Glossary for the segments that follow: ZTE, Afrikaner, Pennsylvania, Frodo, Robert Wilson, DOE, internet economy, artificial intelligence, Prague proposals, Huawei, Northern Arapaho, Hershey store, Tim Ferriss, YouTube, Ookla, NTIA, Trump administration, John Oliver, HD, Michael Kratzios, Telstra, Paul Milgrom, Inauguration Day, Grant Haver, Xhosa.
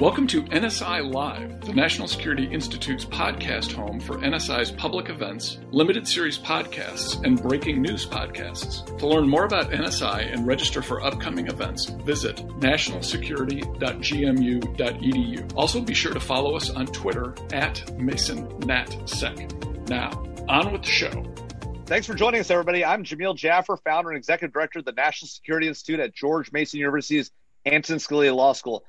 Welcome to NSI Live, the National Security Institute's podcast home for NSI's public events, limited series podcasts, and breaking news podcasts. To learn more about NSI and register for upcoming events, visit nationalsecurity.gmu.edu. Also be sure to follow us on Twitter at MasonNatSec. Now, on with the show. Thanks for joining us, everybody. I'm Jamil Jaffer, founder and executive director of the National Security Institute at George Mason University's Antonin Scalia Law School.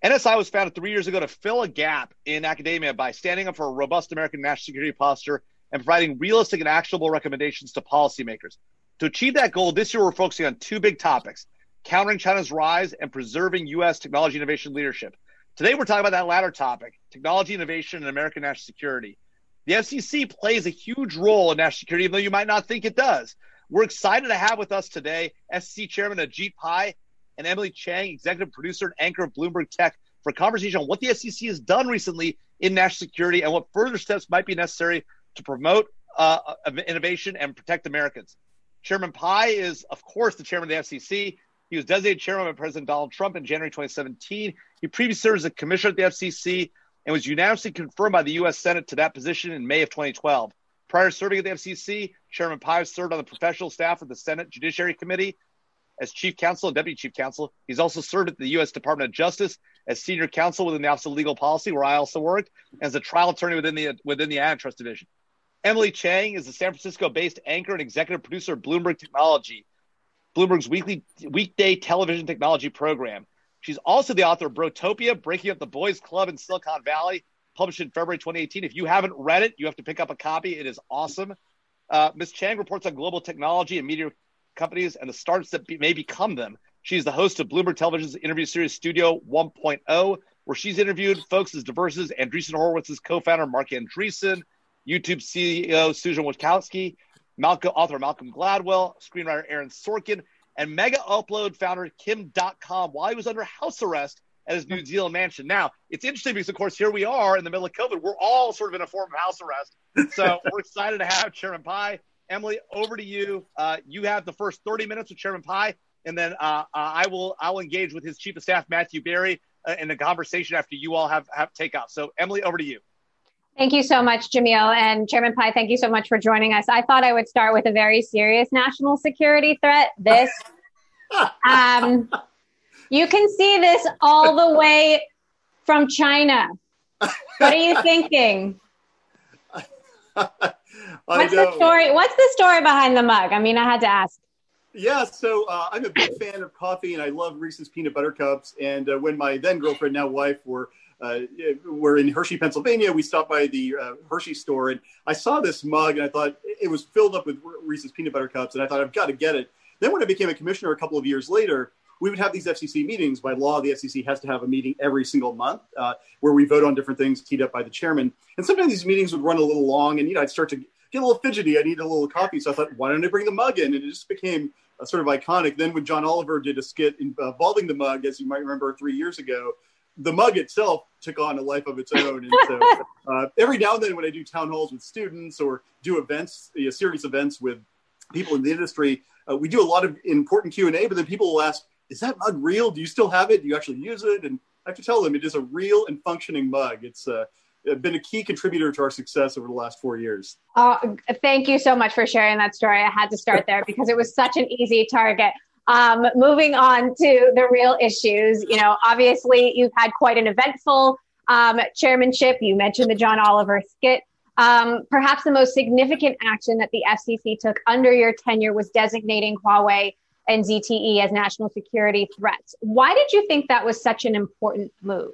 NSI was founded 3 years ago to fill a gap in academia by standing up for a robust American national security posture and providing realistic and actionable recommendations to policymakers. To achieve that goal, this year we're focusing on two big topics: countering China's rise and preserving U.S. technology innovation leadership. Today we're talking about that latter topic, technology innovation and American national security. The FCC plays a huge role in national security, even though you might not think it does. We're excited to have with us today FCC Chairman Ajit Pai and Emily Chang, executive producer and anchor of Bloomberg Tech, for a conversation on what the FCC has done recently in national security and what further steps might be necessary to promote innovation and protect Americans. Chairman Pai is, of course, the chairman of the FCC. He was designated chairman by President Donald Trump in January 2017. He previously served as a commissioner at the FCC and was unanimously confirmed by the U.S. Senate to that position in May of 2012. Prior to serving at the FCC, Chairman Pai served on the professional staff of the Senate Judiciary Committee as chief counsel and deputy chief counsel. He's also served at the U.S. Department of Justice as senior counsel within the Office of Legal Policy, where I also worked, and as a trial attorney within the Antitrust Division. Emily Chang is a San Francisco-based anchor and executive producer of Bloomberg Technology, Bloomberg's weekday television technology program. She's also the author of Brotopia, Breaking Up the Boys Club in Silicon Valley, published in February 2018. If you haven't read it, you have to pick up a copy. It is awesome. Ms. Chang reports on global technology and media companies and the startups that may become them. She's the host of Bloomberg Television's interview series Studio 1.0, where she's interviewed folks as diverse as Andreessen Horowitz's co-founder Mark Andreessen, YouTube CEO Susan Wojcicki, author Malcolm Gladwell, screenwriter Aaron Sorkin, and Mega Upload founder Kim.com while he was under house arrest at his New Zealand mansion. Now, it's interesting because, of course, here we are in the middle of COVID. We're all sort of in a form of house arrest. So we're excited to have Chairman Pai. Emily, over to you. You have the first 30 minutes with Chairman Pai, and then I'll engage with his chief of staff, Matthew Berry, in the conversation after you all have take off. So, Emily, over to you. Thank you so much, Jamil. And Chairman Pai, thank you so much for joining us. I thought I would start with a very serious national security threat. This, you can see this all the way from China. What are you thinking? What's the story behind the mug? I mean, I had to ask. Yeah, so I'm a big fan of coffee, and I love Reese's Peanut Butter Cups. And when my then girlfriend, now wife, were in Hershey, Pennsylvania, we stopped by the Hershey store, and I saw this mug, and I thought it was filled up with Reese's Peanut Butter Cups, and I thought, I've got to get it. Then when I became a commissioner a couple of years later, we would have these FCC meetings. By law, the FCC has to have a meeting every single month where we vote on different things teed up by the chairman. And sometimes these meetings would run a little long, and I'd start to get a little fidgety. I needed a little coffee, so I thought, why don't I bring the mug in? And it just became sort of iconic. Then when John Oliver did a skit involving the mug, as you might remember, 3 years ago, the mug itself took on a life of its own. And so every now and then when I do town halls with students or do events, serious events with people in the industry, we do a lot of important Q&A, but then people will ask, is that mug real? Do you still have it? Do you actually use it? And I have to tell them it is a real and functioning mug. It's been a key contributor to our success over the last 4 years. Thank you so much for sharing that story. I had to start there because it was such an easy target. Moving on to the real issues, obviously you've had quite an eventful chairmanship. You mentioned the John Oliver skit. Perhaps the most significant action that the FCC took under your tenure was designating Huawei and ZTE as national security threats. Why did you think that was such an important move?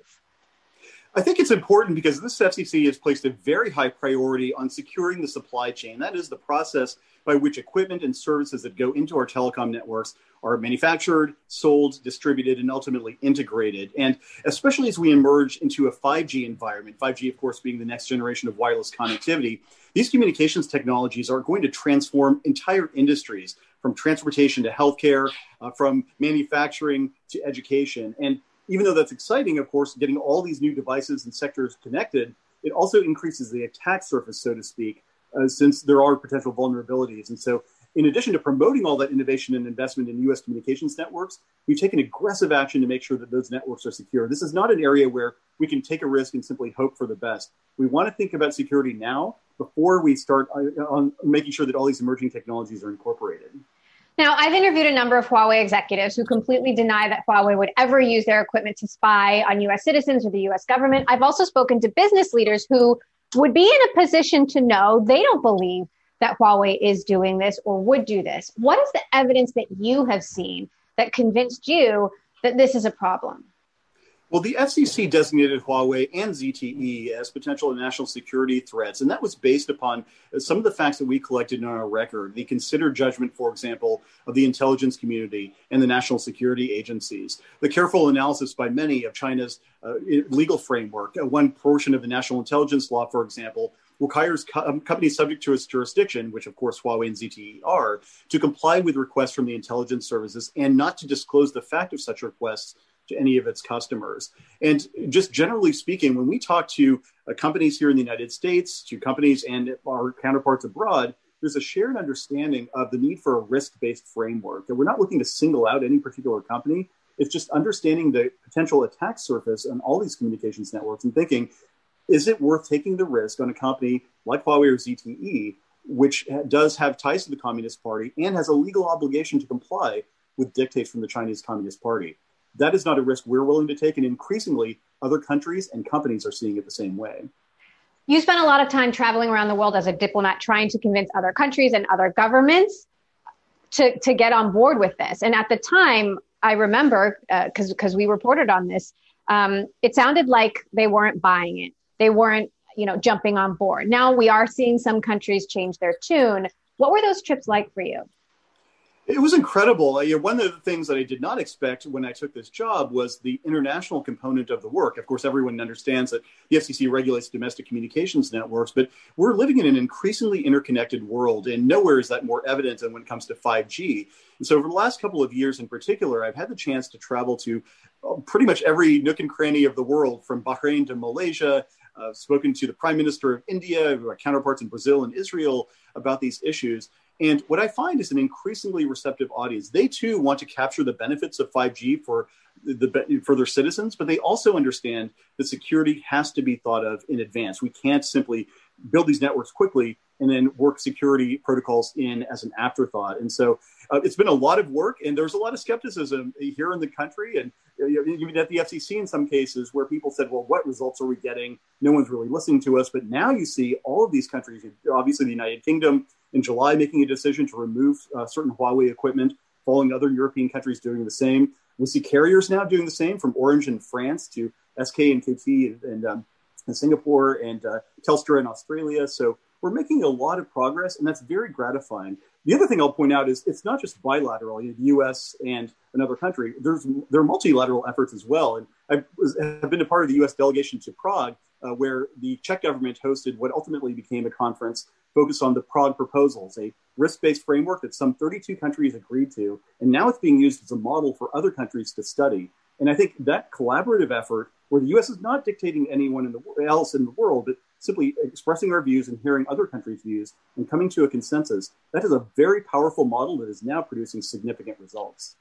I think it's important because this FCC has placed a very high priority on securing the supply chain. That is the process by which equipment and services that go into our telecom networks are manufactured, sold, distributed, and ultimately integrated. And especially as we emerge into a 5G environment, 5G, of course, being the next generation of wireless connectivity, these communications technologies are going to transform entire industries, from transportation to healthcare, from manufacturing to education. And even though that's exciting, of course, getting all these new devices and sectors connected, it also increases the attack surface, so to speak, since there are potential vulnerabilities. And so In addition to promoting all that innovation and investment in U.S. communications networks, we've taken aggressive action to make sure that those networks are secure. This is not an area where we can take a risk and simply hope for the best. We want to think about security now before we start on making sure that all these emerging technologies are incorporated. Now, I've interviewed a number of Huawei executives who completely deny that Huawei would ever use their equipment to spy on U.S. citizens or the U.S. government. I've also spoken to business leaders who would be in a position to know they don't believe that Huawei is doing this or would do this. What is the evidence that you have seen that convinced you that this is a problem? Well, the FCC designated Huawei and ZTE as potential national security threats, and that was based upon some of the facts that we collected in our record, the considered judgment, for example, of the intelligence community and the national security agencies, the careful analysis by many of China's legal framework. One portion of the national intelligence law, for example, requires companies subject to its jurisdiction, which of course Huawei and ZTE are, to comply with requests from the intelligence services and not to disclose the fact of such requests to any of its customers. And just generally speaking, when we talk to companies here in the United States, to companies and our counterparts abroad, there's a shared understanding of the need for a risk-based framework. And we're not looking to single out any particular company. It's just understanding the potential attack surface on all these communications networks and thinking, is it worth taking the risk on a company like Huawei or ZTE, which does have ties to the Communist Party and has a legal obligation to comply with dictates from the Chinese Communist Party? That is not a risk we're willing to take, and increasingly other countries and companies are seeing it the same way. You spent a lot of time traveling around the world as a diplomat trying to convince other countries and other governments to get on board with this. And at the time, I remember, because we reported on this, it sounded like they weren't buying it. They weren't, jumping on board. Now we are seeing some countries change their tune. What were those trips like for you? It was incredible. One of the things that I did not expect when I took this job was the international component of the work. Of course, everyone understands that the FCC regulates domestic communications networks, but we're living in an increasingly interconnected world, and nowhere is that more evident than when it comes to 5G. And so over the last couple of years in particular, I've had the chance to travel to pretty much every nook and cranny of the world, from Bahrain to Malaysia. I've spoken to the Prime Minister of India, our counterparts in Brazil and Israel about these issues. And what I find is an increasingly receptive audience. They, too, want to capture the benefits of 5G for their citizens, but they also understand that security has to be thought of in advance. We can't simply build these networks quickly and then work security protocols in as an afterthought. And so it's been a lot of work, and there's a lot of skepticism here in the country and even at the FCC in some cases where people said, well, what results are we getting? No one's really listening to us. But now you see all of these countries, obviously the United Kingdom in July, making a decision to remove certain Huawei equipment, following other European countries doing the same. We see carriers now doing the same, from Orange in France to SK and KT in Singapore and Telstra in Australia. So we're making a lot of progress, and that's very gratifying. The other thing I'll point out is it's not just bilateral, the U.S. and another country. There are multilateral efforts as well. And I've been a part of the U.S. delegation to Prague, where the Czech government hosted what ultimately became a conference focused on the Prague proposals, a risk-based framework that some 32 countries agreed to. And now it's being used as a model for other countries to study. And I think that collaborative effort, where the U.S. is not dictating anyone else in the world, but simply expressing our views and hearing other countries' views and coming to a consensus, that is a very powerful model that is now producing significant results.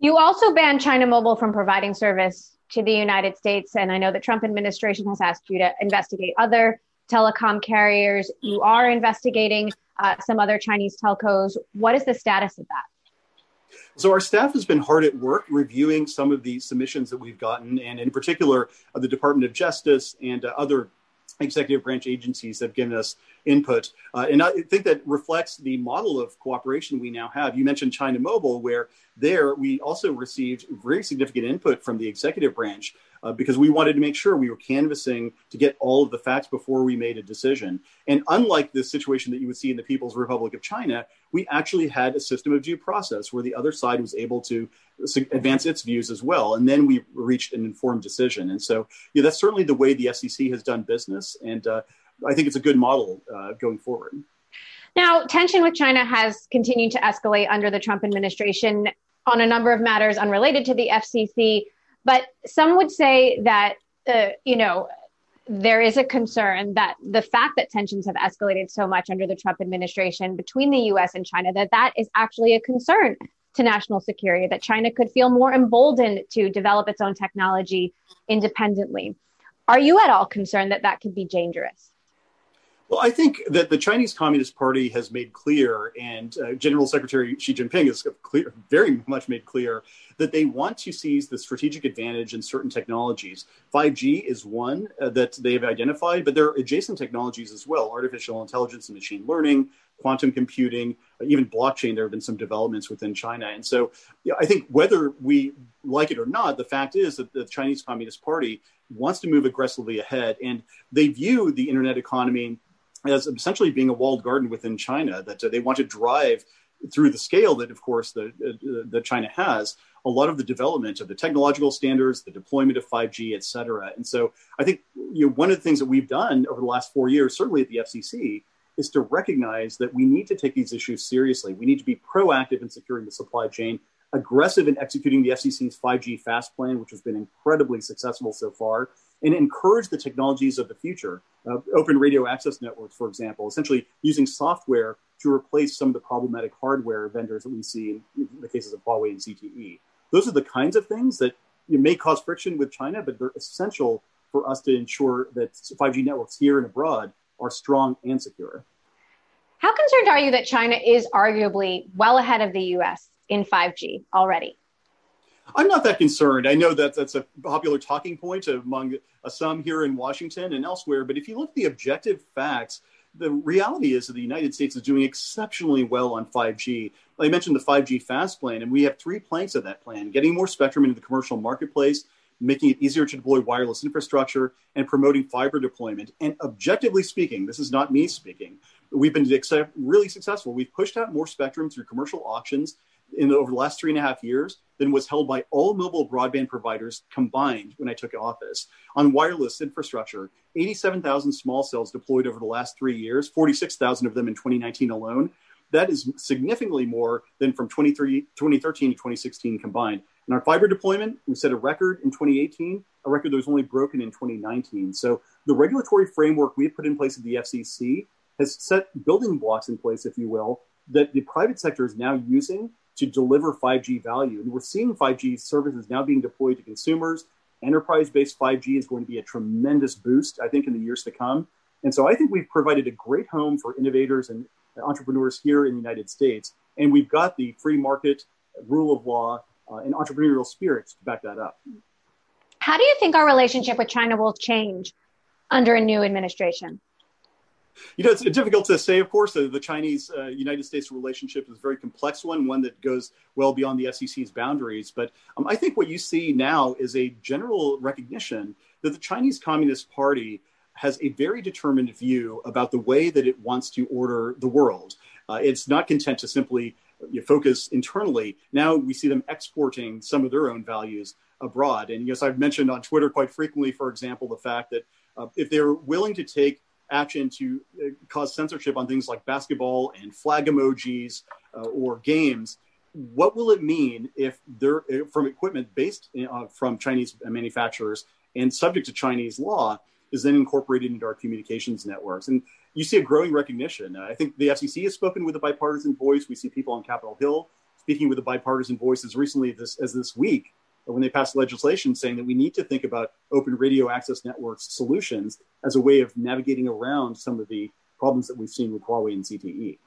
You also banned China Mobile from providing service to the United States. And I know the Trump administration has asked you to investigate other telecom carriers. You are investigating some other Chinese telcos. What is the status of that? So our staff has been hard at work reviewing some of the submissions that we've gotten, and in particular, the Department of Justice and other executive branch agencies have given us input. And I think that reflects the model of cooperation we now have. You mentioned China Mobile, where we also received very significant input from the executive branch because we wanted to make sure we were canvassing to get all of the facts before we made a decision. And unlike the situation that you would see in the People's Republic of China, we actually had a system of due process where the other side was able to advance its views as well. And then we reached an informed decision. And so that's certainly the way the FCC has done business. And I think it's a good model going forward. Now, tension with China has continued to escalate under the Trump administration on a number of matters unrelated to the FCC. But some would say that, there is a concern that the fact that tensions have escalated so much under the Trump administration between the U.S. and China, that is actually a concern to national security, that China could feel more emboldened to develop its own technology independently. Are you at all concerned that that could be dangerous? Well, I think that the Chinese Communist Party has made clear, and General Secretary Xi Jinping has clear, very much made clear, that they want to seize the strategic advantage in certain technologies. 5G is one that they have identified, but there are adjacent technologies as well, artificial intelligence and machine learning, quantum computing, even blockchain. There have been some developments within China. And so I think whether we like it or not, the fact is that the Chinese Communist Party wants to move aggressively ahead. And they view the internet economy as essentially being a walled garden within China, that they want to drive through the scale that, of course, the China has, a lot of the development of the technological standards, the deployment of 5G, et cetera. And so I think one of the things that we've done over the last 4 years, certainly at the FCC, is to recognize that we need to take these issues seriously. We need to be proactive in securing the supply chain, aggressive in executing the FCC's 5G fast plan, which has been incredibly successful so far, and encourage the technologies of the future. Open radio access networks, for example, essentially using software to replace some of the problematic hardware vendors that we see in the cases of Huawei and ZTE. Those are the kinds of things that may cause friction with China, but they're essential for us to ensure that 5G networks here and abroad are strong and secure. How concerned are you that China is arguably well ahead of the U.S. in 5G already? I'm not that concerned. I know that that's a popular talking point among some here in Washington and elsewhere. But if you look at the objective facts, the reality is that the United States is doing exceptionally well on 5G. I mentioned the 5G fast plan, and we have three planks of that plan: getting more spectrum into the commercial marketplace, making it easier to deploy wireless infrastructure, and promoting fiber deployment. And objectively speaking, this is not me speaking, we've been really successful. We've pushed out more spectrum through commercial auctions over the last 3.5 years than was held by all mobile broadband providers combined when I took office. On wireless infrastructure, 87,000 small cells deployed over the last 3 years, 46,000 of them in 2019 alone. That is significantly more than from 2013 to 2016 combined. And our fiber deployment, we set a record in 2018, a record that was only broken in 2019. So the regulatory framework we put in place at the FCC has set building blocks in place, if you will, that the private sector is now using to deliver 5G value. And we're seeing 5G services now being deployed to consumers. Enterprise-based 5G is going to be a tremendous boost, I think, in the years to come. And so I think we've provided a great home for innovators and entrepreneurs here in the United States. And we've got the free market, rule of law, and entrepreneurial spirits to back that up. How do you think our relationship with China will change under a new administration? It's difficult to say, of course. The Chinese-United States relationship is a very complex one that goes well beyond the FCC's boundaries. But I think what you see now is a general recognition that the Chinese Communist Party has a very determined view about the way that it wants to order the world. It's not content to simply focus internally. Now we see them exporting some of their own values abroad. And yes, I've mentioned on Twitter quite frequently, for example, the fact that if they're willing to take action to cause censorship on things like basketball and flag emojis or games, what will it mean if they're from equipment based from Chinese manufacturers and subject to Chinese law is then incorporated into our communications networks? And you see a growing recognition. I think the FCC has spoken with a bipartisan voice. We see people on Capitol Hill speaking with a bipartisan voice as recently as this week when they passed legislation saying that we need to think about open radio access networks solutions as a way of navigating around some of the problems that we've seen with Huawei and ZTE.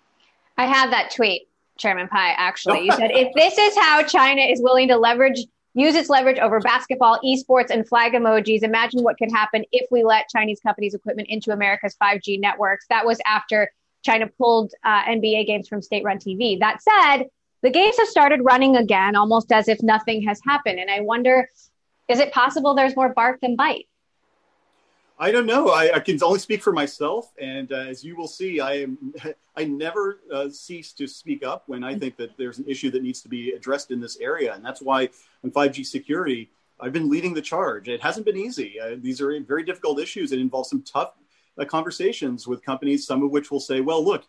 I have that tweet, Chairman Pai, actually. You said, if this is how China is willing to use its leverage over basketball, esports, and flag emojis, imagine what could happen if we let Chinese companies' equipment into America's 5G networks. That was after China pulled NBA games from state-run TV. That said, the games have started running again, almost as if nothing has happened. And I wonder, is it possible there's more bark than bite? I don't know. I can only speak for myself. And as you will see, I never cease to speak up when I think that there's an issue that needs to be addressed in this area. And that's why on 5G security, I've been leading the charge. It hasn't been easy. These are very difficult issues that involve some tough conversations with companies, some of which will say, well, look,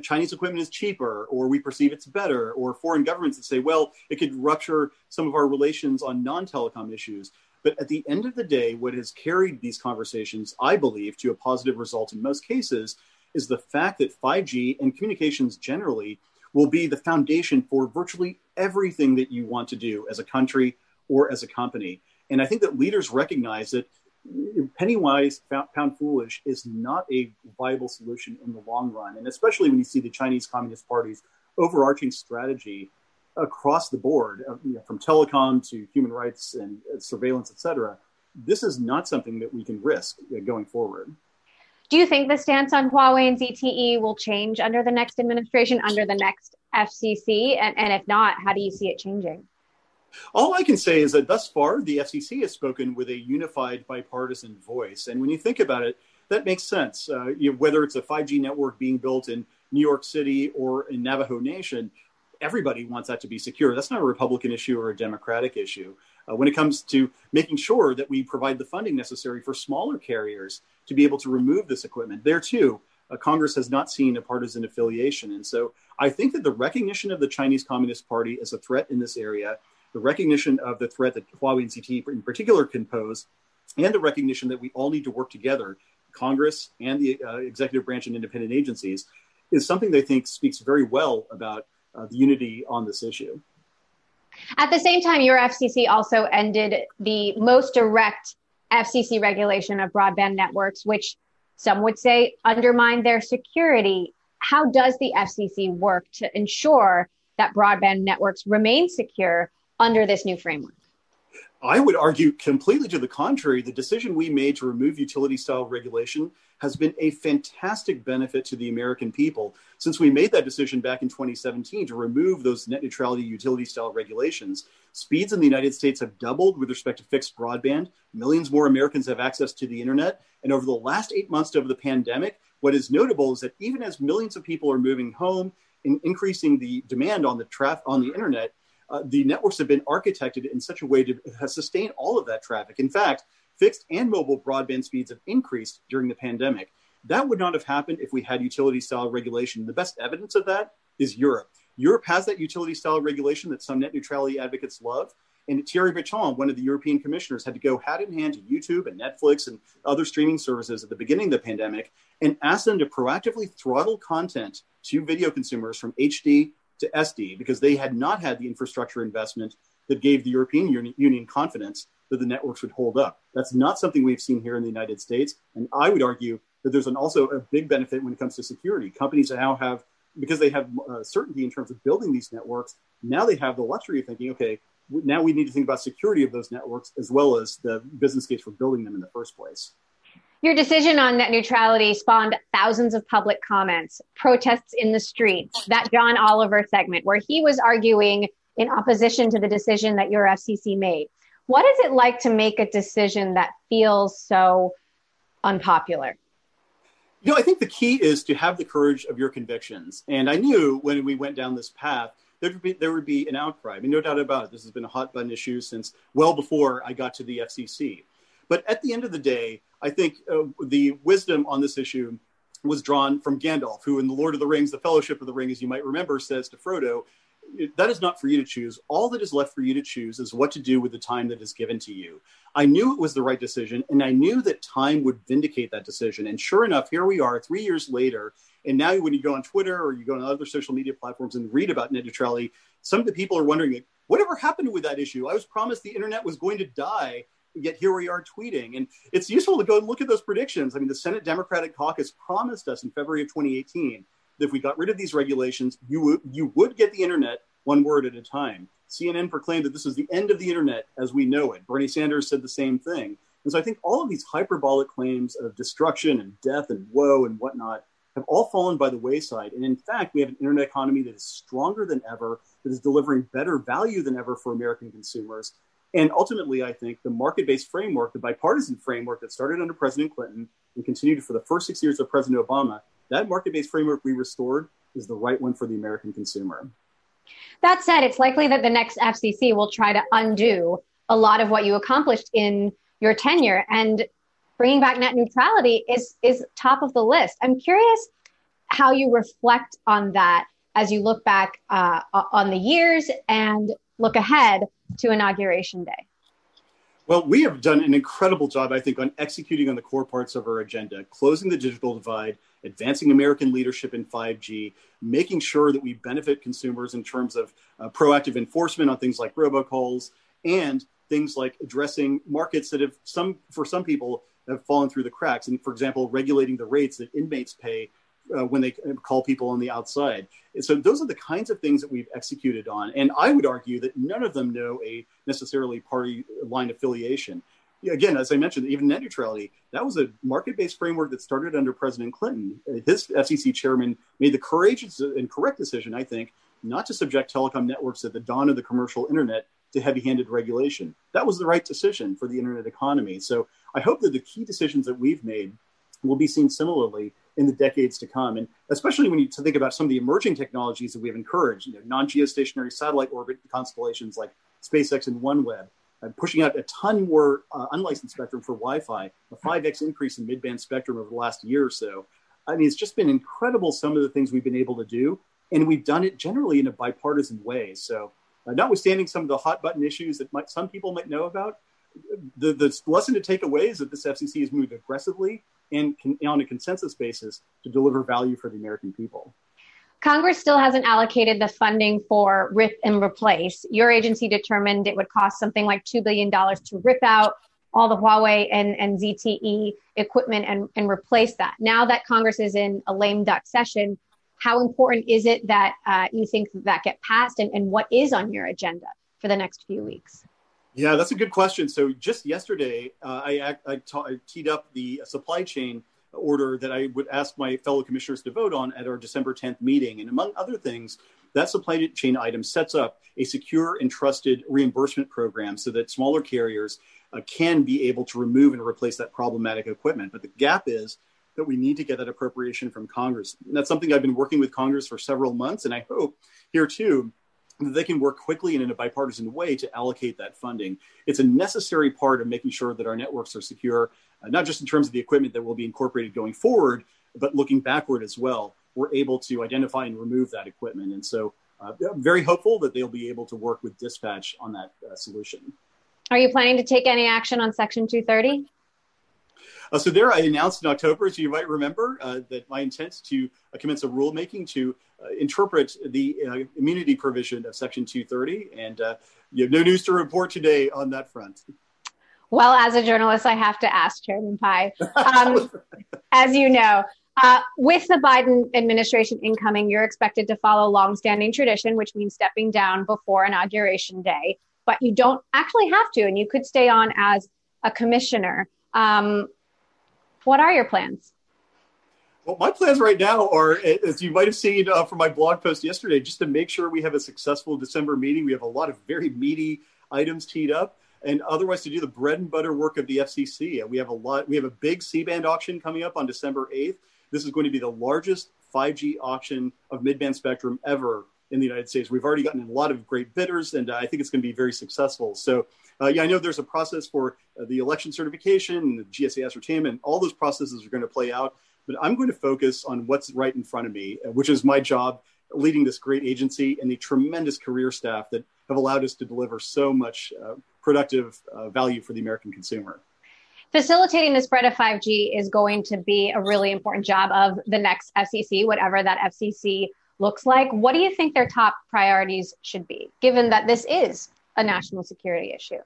Chinese equipment is cheaper, or we perceive it's better, or foreign governments that say, well, it could rupture some of our relations on non-telecom issues. But at the end of the day, what has carried these conversations, I believe, to a positive result in most cases is the fact that 5G and communications generally will be the foundation for virtually everything that you want to do as a country or as a company. And I think that leaders recognize that penny wise, pound foolish is not a viable solution in the long run. And especially when you see the Chinese Communist Party's overarching strategy across the board, from telecom to human rights and surveillance, et cetera, this is not something that we can risk going forward. Do you think the stance on Huawei and ZTE will change under the next administration, under the next FCC? And if not, how do you see it changing? All I can say is that thus far, the FCC has spoken with a unified bipartisan voice. And when you think about it, that makes sense. Whether it's a 5G network being built in New York City or in Navajo Nation, everybody wants that to be secure. That's not a Republican issue or a Democratic issue. When it comes to making sure that we provide the funding necessary for smaller carriers to be able to remove this equipment, there too, Congress has not seen a partisan affiliation. And so I think that the recognition of the Chinese Communist Party as a threat in this area, the recognition of the threat that Huawei and ZTE in particular can pose, and the recognition that we all need to work together, Congress and the executive branch and independent agencies, is something they think speaks very well about the unity on this issue. At the same time, your FCC also ended the most direct FCC regulation of broadband networks, which some would say undermined their security. How does the FCC work to ensure that broadband networks remain secure under this new framework? I would argue completely to the contrary. The decision we made to remove utility-style regulation has been a fantastic benefit to the American people. Since we made that decision back in 2017 to remove those net neutrality utility-style regulations, speeds in the United States have doubled with respect to fixed broadband. Millions more Americans have access to the internet. And over the last 8 months of the pandemic, what is notable is that even as millions of people are moving home and increasing the demand on the internet, the networks have been architected in such a way to sustain all of that traffic. In fact, fixed and mobile broadband speeds have increased during the pandemic. That would not have happened if we had utility-style regulation. The best evidence of that is Europe. Europe has that utility-style regulation that some net neutrality advocates love. And Thierry Breton, one of the European commissioners, had to go hat in hand to YouTube and Netflix and other streaming services at the beginning of the pandemic and ask them to proactively throttle content to video consumers from HD to SD, because they had not had the infrastructure investment that gave the European Union confidence that the networks would hold up. That's not something we've seen here in the United States. And I would argue that there's also a big benefit when it comes to security. Companies now have, because they have certainty in terms of building these networks, now they have the luxury of thinking, okay, now we need to think about security of those networks as well as the business case for building them in the first place. Your decision on net neutrality spawned thousands of public comments, protests in the streets, that John Oliver segment where he was arguing in opposition to the decision that your FCC made. What is it like to make a decision that feels so unpopular? I think the key is to have the courage of your convictions. And I knew when we went down this path, there would be an outcry. I mean, no doubt about it. This has been a hot button issue since well before I got to the FCC. But at the end of the day, I think the wisdom on this issue was drawn from Gandalf, who in The Lord of the Rings, the Fellowship of the Ring, as you might remember, says to Frodo, that is not for you to choose. All that is left for you to choose is what to do with the time that is given to you. I knew it was the right decision, and I knew that time would vindicate that decision. And sure enough, here we are 3 years later. And now when you go on Twitter or you go on other social media platforms and read about net neutrality, some of the people are wondering, whatever happened with that issue? I was promised the internet was going to die. Yet here we are tweeting. And it's useful to go and look at those predictions. I mean, the Senate Democratic Caucus promised us in February of 2018 that if we got rid of these regulations, you would get the internet one word at a time. CNN proclaimed that this is the end of the internet as we know it. Bernie Sanders said the same thing. And so I think all of these hyperbolic claims of destruction and death and woe and whatnot have all fallen by the wayside. And in fact, we have an internet economy that is stronger than ever, that is delivering better value than ever for American consumers. And ultimately, I think the market-based framework, the bipartisan framework that started under President Clinton and continued for the first 6 years of President Obama, that market-based framework we restored is the right one for the American consumer. That said, it's likely that the next FCC will try to undo a lot of what you accomplished in your tenure. And bringing back net neutrality is top of the list. I'm curious how you reflect on that as you look back on the years and look ahead to Inauguration Day. Well, we have done an incredible job, I think, on executing on the core parts of our agenda, closing the digital divide, advancing American leadership in 5G, making sure that we benefit consumers in terms of proactive enforcement on things like robocalls and things like addressing markets that have for some people have fallen through the cracks. And for example, regulating the rates that inmates pay when they call people on the outside. And so those are the kinds of things that we've executed on. And I would argue that none of them know a necessarily party line affiliation. Again, as I mentioned, even net neutrality, that was a market-based framework that started under President Clinton. His FCC chairman made the courageous and correct decision, I think, not to subject telecom networks at the dawn of the commercial internet to heavy-handed regulation. That was the right decision for the internet economy. So I hope that the key decisions that we've made will be seen similarly in the decades to come. And especially when you think about some of the emerging technologies that we've encouraged, non-geostationary satellite orbit constellations like SpaceX and OneWeb, pushing out a ton more unlicensed spectrum for Wi-Fi, a 5X increase in mid-band spectrum over the last year or so. I mean, it's just been incredible some of the things we've been able to do, and we've done it generally in a bipartisan way. So notwithstanding some of the hot button issues that some people might know about, the lesson to take away is that this FCC has moved aggressively and on a consensus basis to deliver value for the American people. Congress still hasn't allocated the funding for rip and replace. Your agency determined it would cost something like $2 billion to rip out all the Huawei and ZTE equipment and replace that. Now that Congress is in a lame duck session, how important is it that you think that get passed, and what is on your agenda for the next few weeks? Yeah, that's a good question. So just yesterday, I teed up the supply chain order that I would ask my fellow commissioners to vote on at our December 10th meeting. And among other things, that supply chain item sets up a secure and trusted reimbursement program so that smaller carriers can be able to remove and replace that problematic equipment. But the gap is that we need to get that appropriation from Congress. And that's something I've been working with Congress for several months. And I hope here too, that they can work quickly and in a bipartisan way to allocate that funding. It's a necessary part of making sure that our networks are secure, not just in terms of the equipment that will be incorporated going forward, but looking backward as well. We're able to identify and remove that equipment. And so I'm very hopeful that they'll be able to work with dispatch on that solution. Are you planning to take any action on Section 230? So there I announced in October, as you might remember, that my intent to commence a rulemaking to interpret the immunity provision of Section 230. And you have no news to report today on that front. Well, as a journalist, I have to ask Chairman Pai, as you know, with the Biden administration incoming, you're expected to follow longstanding tradition, which means stepping down before Inauguration Day. But you don't actually have to, and you could stay on as a commissioner. What are your plans? Well, my plans right now are, as you might have seen from my blog post yesterday, just to make sure we have a successful December meeting. We have a lot of very meaty items teed up, and otherwise to do the bread and butter work of the FCC. We have a big C-band auction coming up on December 8th. This is going to be the largest 5G auction of mid-band spectrum ever in the United States. We've already gotten a lot of great bidders, and I think it's going to be very successful. So I know there's a process for the election certification, and the GSA ascertainment, all those processes are going to play out, but I'm going to focus on what's right in front of me, which is my job leading this great agency and the tremendous career staff that have allowed us to deliver so much productive value for the American consumer. Facilitating the spread of 5G is going to be a really important job of the next FCC, whatever that FCC looks like. What do you think their top priorities should be, given that this is a national security issue?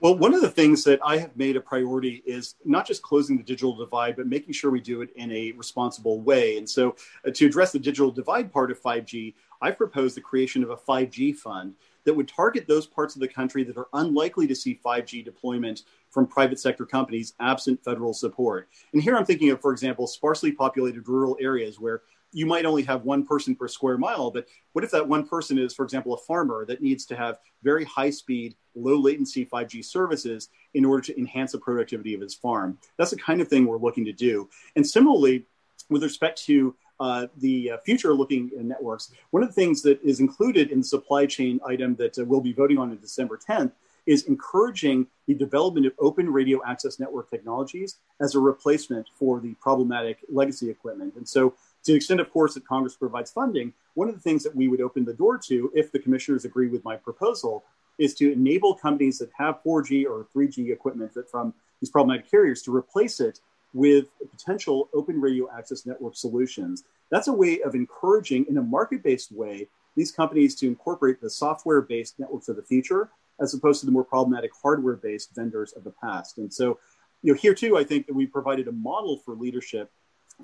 Well, one of the things that I have made a priority is not just closing the digital divide, but making sure we do it in a responsible way. And so to address the digital divide part of 5G, I've proposed the creation of a 5G fund that would target those parts of the country that are unlikely to see 5G deployment from private sector companies absent federal support. And here I'm thinking of, for example, sparsely populated rural areas where you might only have one person per square mile, but what if that one person is, for example, a farmer that needs to have very high speed, low latency 5G services in order to enhance the productivity of his farm? That's the kind of thing we're looking to do. And similarly, with respect to the future looking networks, one of the things that is included in the supply chain item that we'll be voting on December 10th is encouraging the development of open radio access network technologies as a replacement for the problematic legacy equipment. And so to the extent, of course, that Congress provides funding, one of the things that we would open the door to, if the commissioners agree with my proposal, is to enable companies that have 4G or 3G equipment that from these problematic carriers to replace it with potential open radio access network solutions. That's a way of encouraging, in a market-based way, these companies to incorporate the software-based networks of the future, as opposed to the more problematic hardware-based vendors of the past. And so, you know, here too, I think that we provided a model for leadership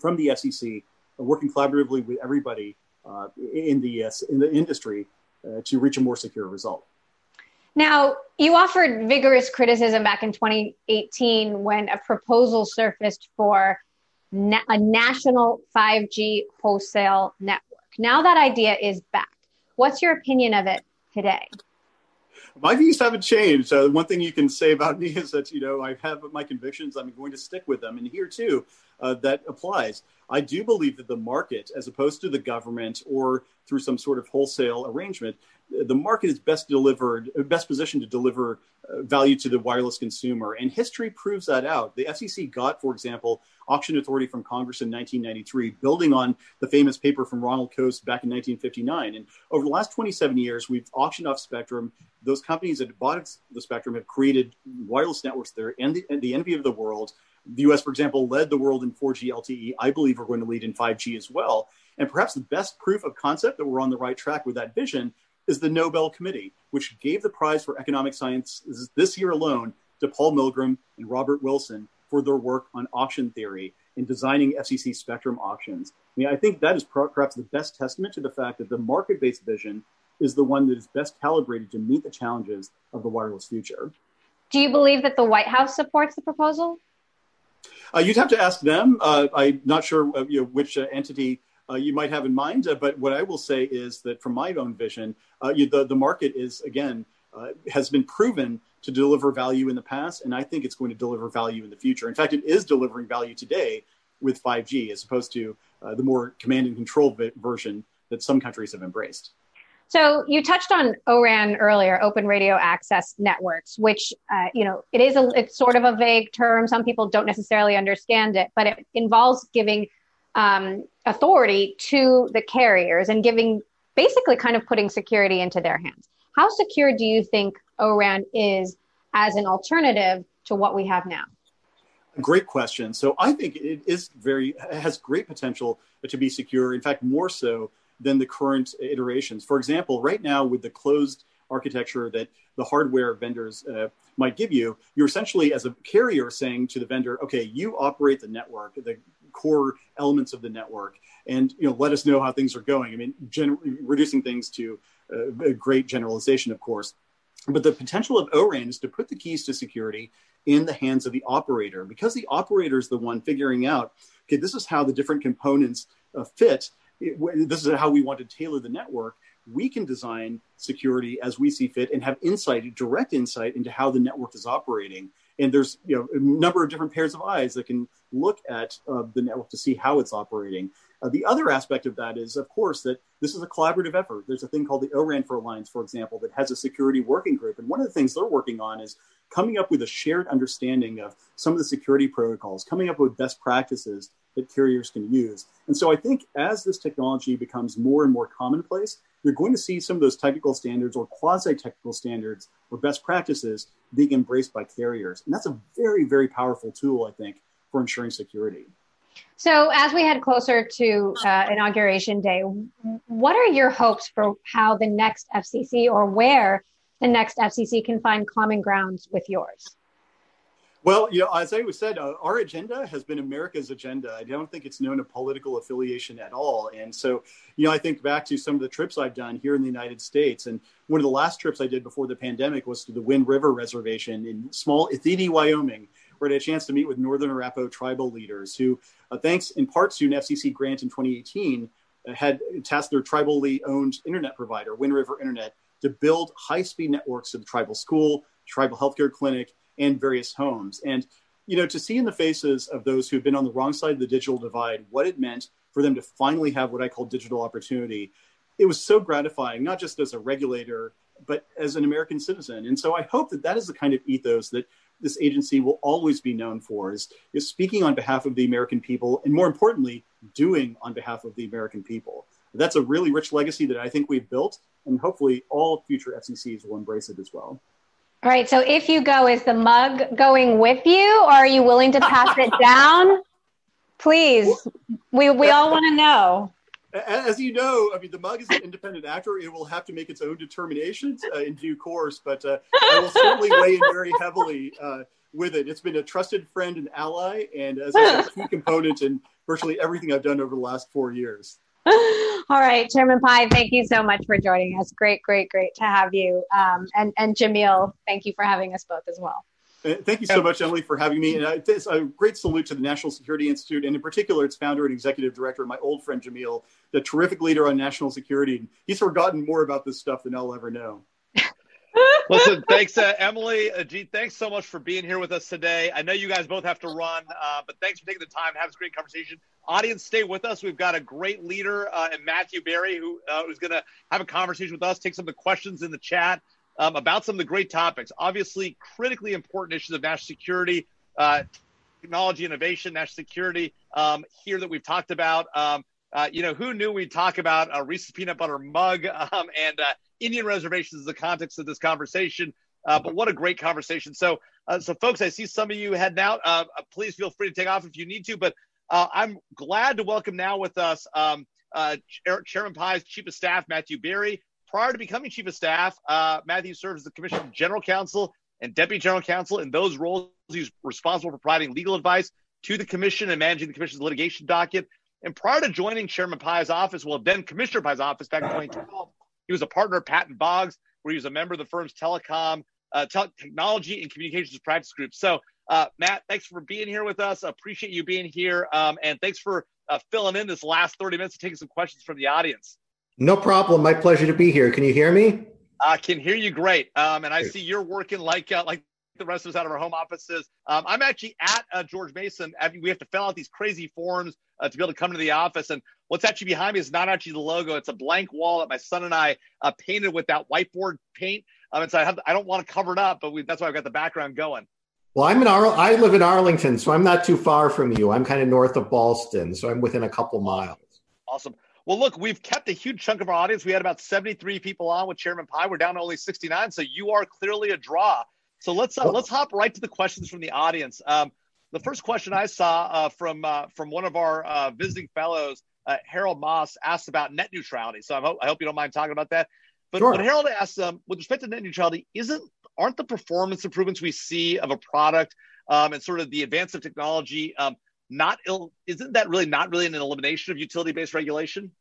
from the SEC, working collaboratively with everybody in the industry to reach a more secure result. Now, you offered vigorous criticism back in 2018 when a proposal surfaced for a national 5G wholesale network. Now that idea is back. What's your opinion of it today? My views haven't changed. One thing you can say about me is that, you know, I have my convictions. I'm going to stick with them. And here, too, that applies. I do believe that the market, as opposed to the government or through some sort of wholesale arrangement, the market is best positioned to deliver value to the wireless consumer. And history proves that out. The FCC got, for example, auction authority from Congress in 1993, building on the famous paper from Ronald Coase back in 1959. And over the last 27 years, we've auctioned off spectrum. Those companies that bought the spectrum have created wireless networks that are the envy of the world. The U.S., for example, led the world in 4G LTE. I believe we're going to lead in 5G as well. And perhaps the best proof of concept that we're on the right track with that vision is the Nobel Committee, which gave the prize for economic science this year alone to Paul Milgrom and Robert Wilson for their work on auction theory in designing FCC spectrum auctions. I mean, I think that is perhaps the best testament to the fact that the market-based vision is the one that is best calibrated to meet the challenges of the wireless future. Do you believe that the White House supports the proposal? You'd have to ask them. I'm not sure which entity you might have in mind, but what I will say is that from my own vision, the market is, again, has been proven to deliver value in the past, and I think it's going to deliver value in the future. In fact, it is delivering value today with 5G as opposed to the more command and control version that some countries have embraced. So you touched on ORAN earlier, open radio access networks, which, it's sort of a vague term. Some people don't necessarily understand it, but it involves giving authority to the carriers and giving basically kind of putting security into their hands. How secure do you think ORAN is as an alternative to what we have now? Great question. So I think it is has great potential to be secure. In fact, more so than the current iterations. For example, right now with the closed architecture that the hardware vendors might give you, you're essentially as a carrier saying to the vendor, okay, you operate the network, the core elements of the network, and let us know how things are going. I mean, reducing things to a great generalization, of course. But the potential of ORAN is to put the keys to security in the hands of the operator, because the operator is the one figuring out, okay, this is how the different components fit. This is how we want to tailor the network. We can design security as we see fit and have direct insight into how the network is operating. And there's a number of different pairs of eyes that can look at the network to see how it's operating. The other aspect of that is, of course, that this is a collaborative effort. There's a thing called the ORAN for Alliance, for example, that has a security working group. And one of the things they're working on is coming up with a shared understanding of some of the security protocols, coming up with best practices that carriers can use. And so I think as this technology becomes more and more commonplace, you're going to see some of those technical standards or quasi-technical standards or best practices being embraced by carriers. And that's a very, very powerful tool, I think, for ensuring security. So as we head closer to Inauguration Day, what are your hopes for how the next FCC or where the next FCC can find common grounds with yours? Well, as I always said, our agenda has been America's agenda. I don't think it's known a political affiliation at all. And so, I think back to some of the trips I've done here in the United States. And one of the last trips I did before the pandemic was to the Wind River Reservation in small Ithidi, Wyoming, where I had a chance to meet with Northern Arapaho tribal leaders who, thanks in part to an FCC grant in 2018, had tasked their tribally owned internet provider, Wind River Internet, to build high-speed networks of the tribal school, tribal healthcare clinic, and various homes. And, to see in the faces of those who've been on the wrong side of the digital divide, what it meant for them to finally have what I call digital opportunity, it was so gratifying, not just as a regulator, but as an American citizen. And so I hope that is the kind of ethos that this agency will always be known for, is speaking on behalf of the American people, and more importantly, doing on behalf of the American people. That's a really rich legacy that I think we've built, and hopefully all future FCCs will embrace it as well. All right, so if you go, is the mug going with you, or are you willing to pass it down? Please, we all want to know. As you know, I mean, the mug is an independent actor. It will have to make its own determinations in due course, but I will certainly weigh in very heavily with it. It's been a trusted friend and ally, and as I said, a key component in virtually everything I've done over the last 4 years. All right, Chairman Pai, thank you so much for joining us. Great to have you. And Jamil, thank you for having us both as well. Thank you so much, Emily, for having me. And it's a great salute to the National Security Institute, and in particular, its founder and executive director, my old friend Jamil, the terrific leader on national security. He's forgotten more about this stuff than I'll ever know. Listen, thanks, Emily. Ajit, thanks so much for being here with us today. I know you guys both have to run, but thanks for taking the time to have this great conversation. Audience, stay with us. We've got a great leader in Matthew Berry who's going to have a conversation with us, take some of the questions in the chat about some of the great topics. Obviously, critically important issues of national security, technology, innovation, national security here that we've talked about. You know, who knew we'd talk about a Reese's Peanut Butter mug and Indian reservations in the context of this conversation. But what a great conversation. So folks, I see some of you heading out. Please feel free to take off if you need to. But I'm glad to welcome now with us Chairman Pai's Chief of Staff, Matthew Berry. Prior to becoming Chief of Staff, Matthew served as the Commission General Counsel and Deputy General Counsel. In those roles, he's responsible for providing legal advice to the Commission and managing the Commission's litigation docket. And prior to joining Chairman Pai's office, well, then Commissioner Pai's office back in 2012, he was a partner at Patton Boggs, where he was a member of the firm's technology and communications practice group. So Matt, thanks for being here with us. Appreciate you being here. And thanks for filling in this last 30 minutes and taking some questions from the audience. No problem. My pleasure to be here. Can you hear me? I can hear you great. And I see you're working like the rest of us out of our home offices. I'm actually at George Mason. We have to fill out these crazy forms to be able to come to the office. And what's actually behind me is not actually the logo. It's a blank wall that my son and I painted with that whiteboard paint. And so I don't want to cover it up, but that's why I've got the background going. Well, I live in Arlington, so I'm not too far from you. I'm kind of north of Ballston, so I'm within a couple miles. Awesome. Well, look, we've kept a huge chunk of our audience. We had about 73 people on with Chairman Pai. We're down to only 69, so you are clearly a draw. So let's hop right to the questions from the audience. The first question I saw from one of our visiting fellows, Harold Moss, asked about net neutrality. So I hope you don't mind talking about that. But sure. What Harold asked with respect to net neutrality, aren't the performance improvements we see of a product and sort of the advance of technology isn't that really not really an elimination of utility-based regulation?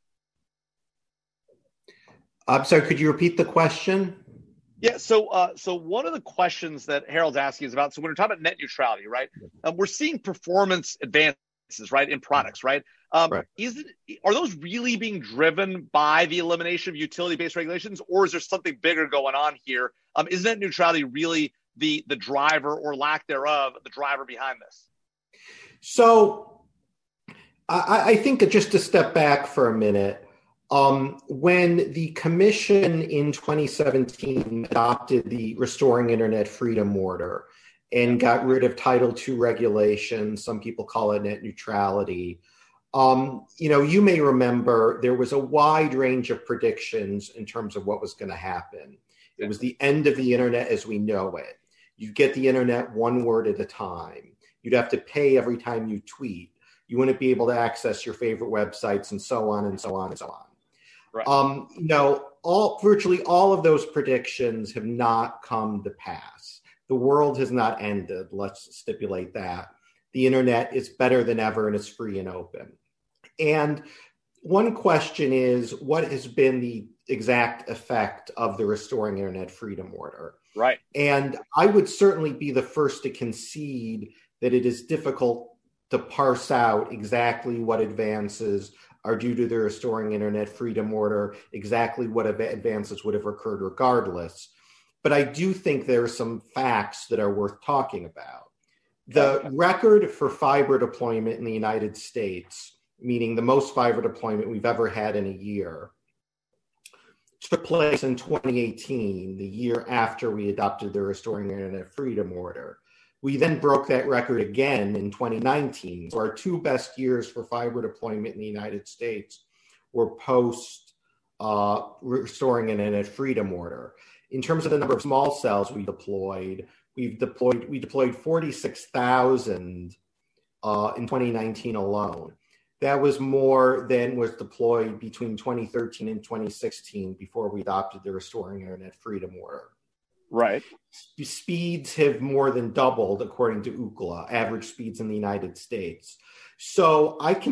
I'm sorry. Could you repeat the question? Yeah, so one of the questions that Harold's asking is about, so when we're talking about net neutrality, right? We're seeing performance advances, right, in products, right? Right. Are those really being driven by the elimination of utility-based regulations, or is there something bigger going on here? Is net neutrality really the driver or lack thereof, the driver behind this? So I think that just to step back for a minute, when the commission in 2017 adopted the Restoring Internet Freedom Order and got rid of Title II regulations, some people call it net neutrality, you may remember there was a wide range of predictions in terms of what was going to happen. It was the end of the internet as we know it. You get the internet one word at a time. You'd have to pay every time you tweet. You wouldn't be able to access your favorite websites and so on and so on and so on. Right. Virtually all of those predictions have not come to pass. The world has not ended. Let's stipulate that. The internet is better than ever and it's free and open. And one question is, what has been the exact effect of the Restoring Internet Freedom Order? Right. And I would certainly be the first to concede that it is difficult to parse out exactly what advances are due to the Restoring Internet Freedom Order, exactly what advances would have occurred regardless. But I do think there are some facts that are worth talking about. The record for fiber deployment in the United States, meaning the most fiber deployment we've ever had in a year, took place in 2018, the year after we adopted the Restoring Internet Freedom Order. We then broke that record again in 2019. So our two best years for fiber deployment in the United States were post restoring an internet freedom order. In terms of the number of small cells we deployed, we deployed 46,000 in 2019 alone. That was more than was deployed between 2013 and 2016 before we adopted the Restoring Internet Freedom Order. Right. Speeds have more than doubled, according to Ookla, average speeds in the United States. So it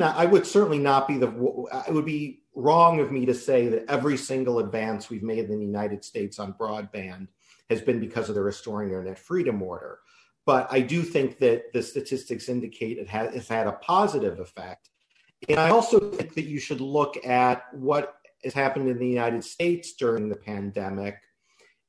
would be wrong of me to say that every single advance we've made in the United States on broadband has been because of the Restoring Internet Freedom Order. But I do think that the statistics indicate it's had a positive effect. And I also think that you should look at what has happened in the United States during the pandemic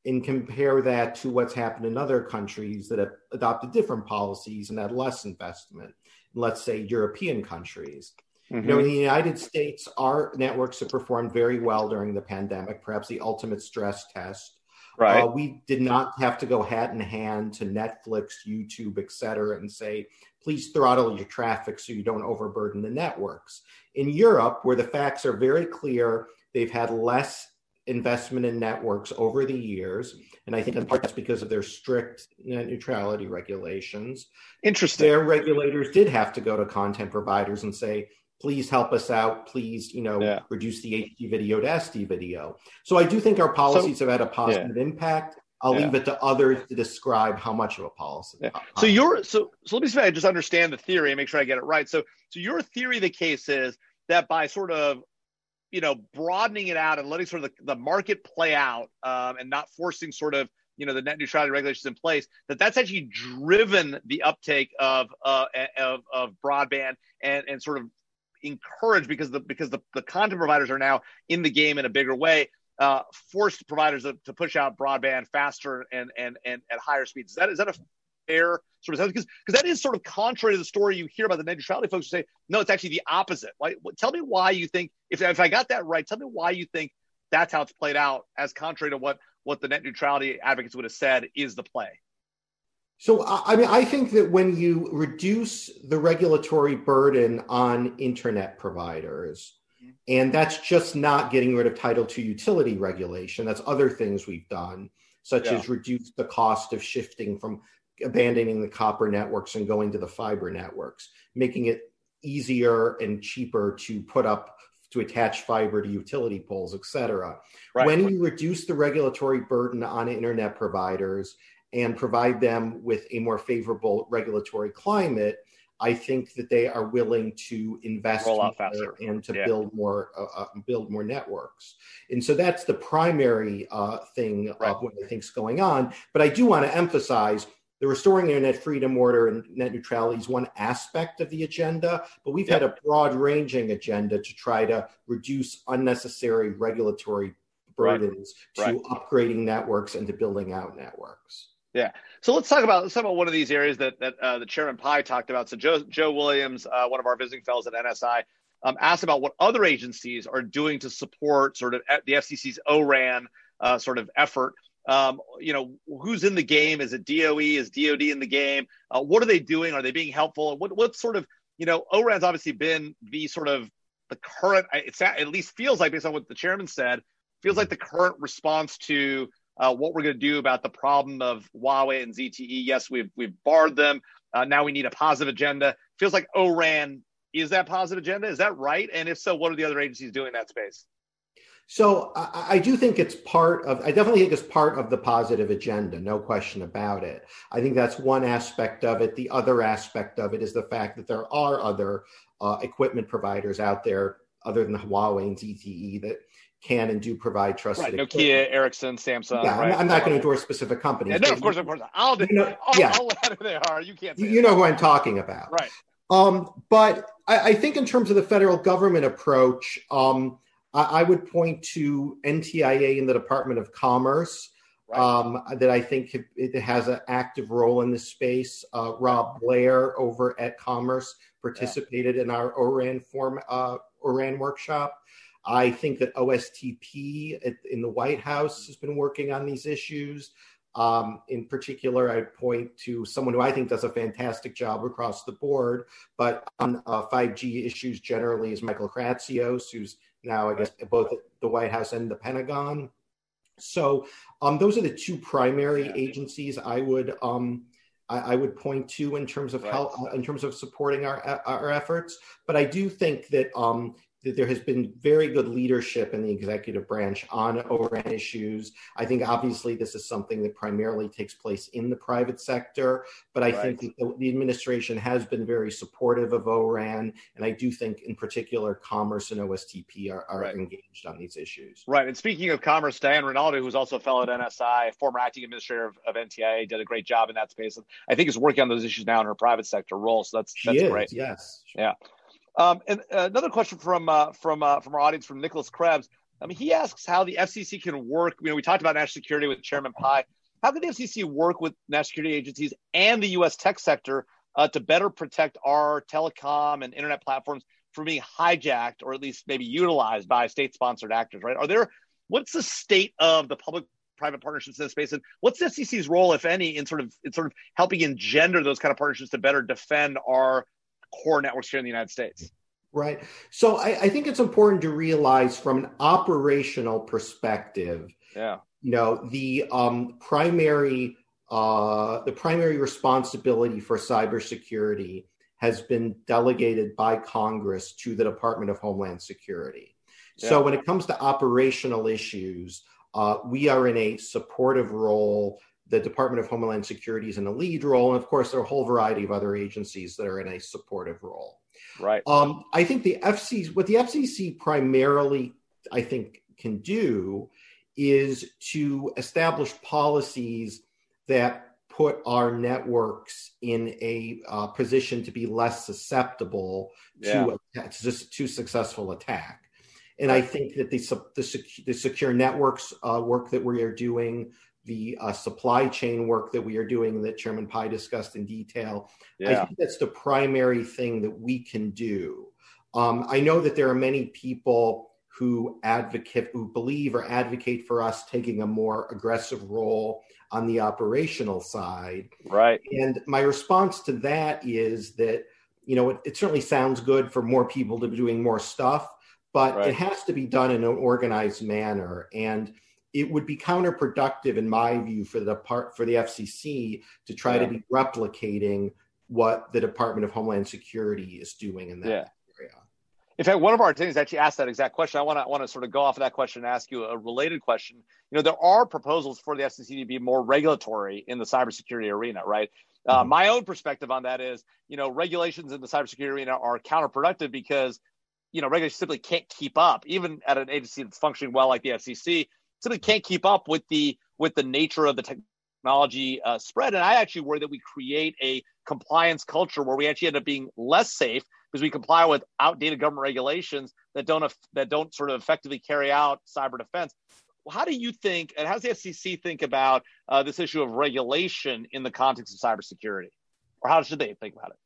and compare that to what's happened in other countries that have adopted different policies and had less investment, let's say European countries. Mm-hmm. In the United States, our networks have performed very well during the pandemic, perhaps the ultimate stress test. Right. We did not have to go hat in hand to Netflix, YouTube, et cetera, and say, please throttle your traffic so you don't overburden the networks. In Europe, where the facts are very clear, they've had less investment in networks over the years. And I think in part that's because of their strict net neutrality regulations. Interesting. Their regulators did have to go to content providers and say, please help us out, please, reduce the HD video to SD video. So I do think our policies have had a positive impact. I'll leave it to others to describe how much of a policy. Yeah. So let me see if I just understand the theory and make sure I get it right. So your theory of the case is that by sort of, broadening it out and letting sort of the market play out and not forcing sort of, the net neutrality regulations in place, that's actually driven the uptake of broadband and sort of encouraged because the content providers are now in the game in a bigger way, forced providers to push out broadband faster and at higher speeds. Is that a fair sort of, because that is sort of contrary to the story you hear about the net neutrality folks who say, no, it's actually the opposite. Like, tell me why you think, if I got that right, tell me why you think that's how it's played out as contrary to what the net neutrality advocates would have said is the play. So, I think that when you reduce the regulatory burden on internet providers, and that's just not getting rid of Title II utility regulation, that's other things we've done, such as reduce the cost of shifting from abandoning the copper networks and going to the fiber networks, making it easier and cheaper to attach fiber to utility poles, et cetera. Right. When you reduce the regulatory burden on internet providers and provide them with a more favorable regulatory climate, I think that they are willing to invest faster and to build more networks. And so that's the primary thing of what I think is going on. But I do want to emphasize the Restoring Internet Freedom Order and net neutrality is one aspect of the agenda, but we've had a broad-ranging agenda to try to reduce unnecessary regulatory burdens to upgrading networks and to building out networks. Yeah. So let's talk about one of these areas that the Chairman Pai talked about. So Joe Williams, one of our visiting fellows at NSI, asked about what other agencies are doing to support sort of the FCC's ORAN sort of effort. Who's in the game? Is it DOE? Is DOD in the game? What are they doing? Are they being helpful? What sort of, ORAN's obviously been the sort of the current, it's at least feels like based on what the Chairman said, feels like the current response to what we're going to do about the problem of Huawei and ZTE. Yes, we've barred them. Now we need a positive agenda. Feels like ORAN is that positive agenda. Is that right? And if so, what are the other agencies doing in that space? So I do think it's part of the positive agenda, no question about it. I think that's one aspect of it. The other aspect of it is the fact that there are other equipment providers out there other than Huawei and ZTE that can and do provide trusted equipment. Nokia, Ericsson, Samsung. Yeah, I'm not going to endorse specific companies. Yeah, no, of course. I'll do whatever they are. You can't say you know who I'm talking about. Right. But I think in terms of the federal government approach, I would point to NTIA and the Department of Commerce that I think it has an active role in this space. Rob Blair over at Commerce participated in our ORAN workshop. I think that OSTP in the White House has been working on these issues. In particular, I'd point to someone who I think does a fantastic job across the board, but on 5G issues generally is Michael Kratzios, who's now, I guess, both the White House and the Pentagon. So those are the two primary agencies I would point to in terms of how, in terms of supporting our efforts. But I do think that that there has been very good leadership in the executive branch on ORAN issues. I think obviously this is something that primarily takes place in the private sector, but I think the administration has been very supportive of ORAN. And I do think in particular, Commerce and OSTP are engaged on these issues. Right, and speaking of Commerce, Diane Rinaldo, who's also a fellow at NSI, former acting administrator of NTIA, did a great job in that space. I think is working on those issues now in her private sector role. So that's great. Yes. Yeah. And another question from our audience, from Nicholas Krebs. I mean, he asks how the FCC can work. You know, we talked about national security with Chairman Pai. How can the FCC work with national security agencies and the U.S. tech sector to better protect our telecom and internet platforms from being hijacked or at least maybe utilized by state-sponsored actors, right? What's the state of the public-private partnerships in this space? And what's the FCC's role, if any, in sort of helping engender those kind of partnerships to better defend our core networks here in the United States? Right. So I think it's important to realize from an operational perspective, the primary responsibility for cybersecurity has been delegated by Congress to the Department of Homeland Security. Yeah. So when it comes to operational issues, we are in a supportive role. The Department of Homeland Security is in a lead role. And of course, there are a whole variety of other agencies that are in a supportive role. Right. I think what the FCC primarily, I think, can do is to establish policies that put our networks in a position to be less susceptible to successful attack. And I think that the secure networks work that we are doing, the supply chain work that we are doing that Chairman Pai discussed in detail. Yeah. I think that's the primary thing that we can do. I know that there are many people who believe or advocate for us taking a more aggressive role on the operational side. Right. And my response to that is that, you know, it certainly sounds good for more people to be doing more stuff, but it has to be done in an organized manner. And it would be counterproductive, in my view, for the FCC to try to be replicating what the Department of Homeland Security is doing in that area. In fact, one of our attendees actually asked that exact question. I want to sort of go off of that question and ask you a related question. You know, there are proposals for the FCC to be more regulatory in the cybersecurity arena, right? My own perspective on that is, you know, regulations in the cybersecurity arena are counterproductive because, you know, regulators simply can't keep up, even at an agency that's functioning well like the FCC. Simply can't keep up with the nature of the technology spread. And I actually worry that we create a compliance culture where we actually end up being less safe because we comply with outdated government regulations that don't sort of effectively carry out cyber defense. Well, how do you think, and how does the FCC think about this issue of regulation in the context of cybersecurity? Or how should they think about it?